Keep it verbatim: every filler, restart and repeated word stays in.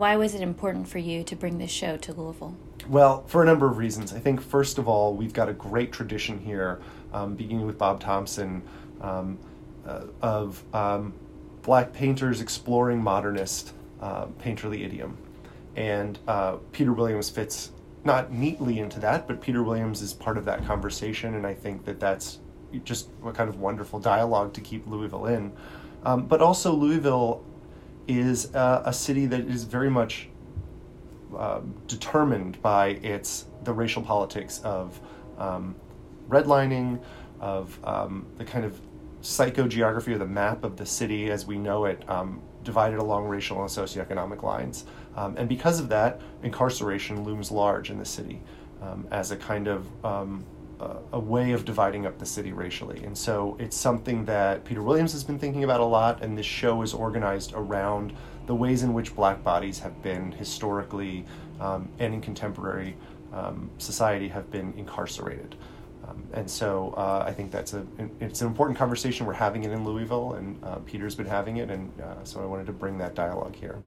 Why was it important for you to bring this show to Louisville? Well, for a number of reasons. I think, first of all, we've got a great tradition here, um, beginning with Bob Thompson, um, uh, of um, black painters exploring modernist uh, painterly idiom. And uh, Peter Williams fits not neatly into that, but Peter Williams is part of that conversation, and I think that that's just a kind of wonderful dialogue to keep Louisville in. Um, but also Louisville is uh, a city that is very much uh, determined by its the racial politics of um, redlining, of um, the kind of psychogeography or the map of the city as we know it, um, divided along racial and socioeconomic lines. Um, and because of that, incarceration looms large in the city um, as a kind of um, a, a way of dividing up the city racially. And so it's something that Peter Williams has been thinking about a lot, and this show is organized around the ways in which black bodies have been historically um, and in contemporary um, society have been incarcerated. Um, and so uh, I think that's a it's an important conversation. We're having it in Louisville, and uh, Peter's been having it, and uh, so I wanted to bring that dialogue here.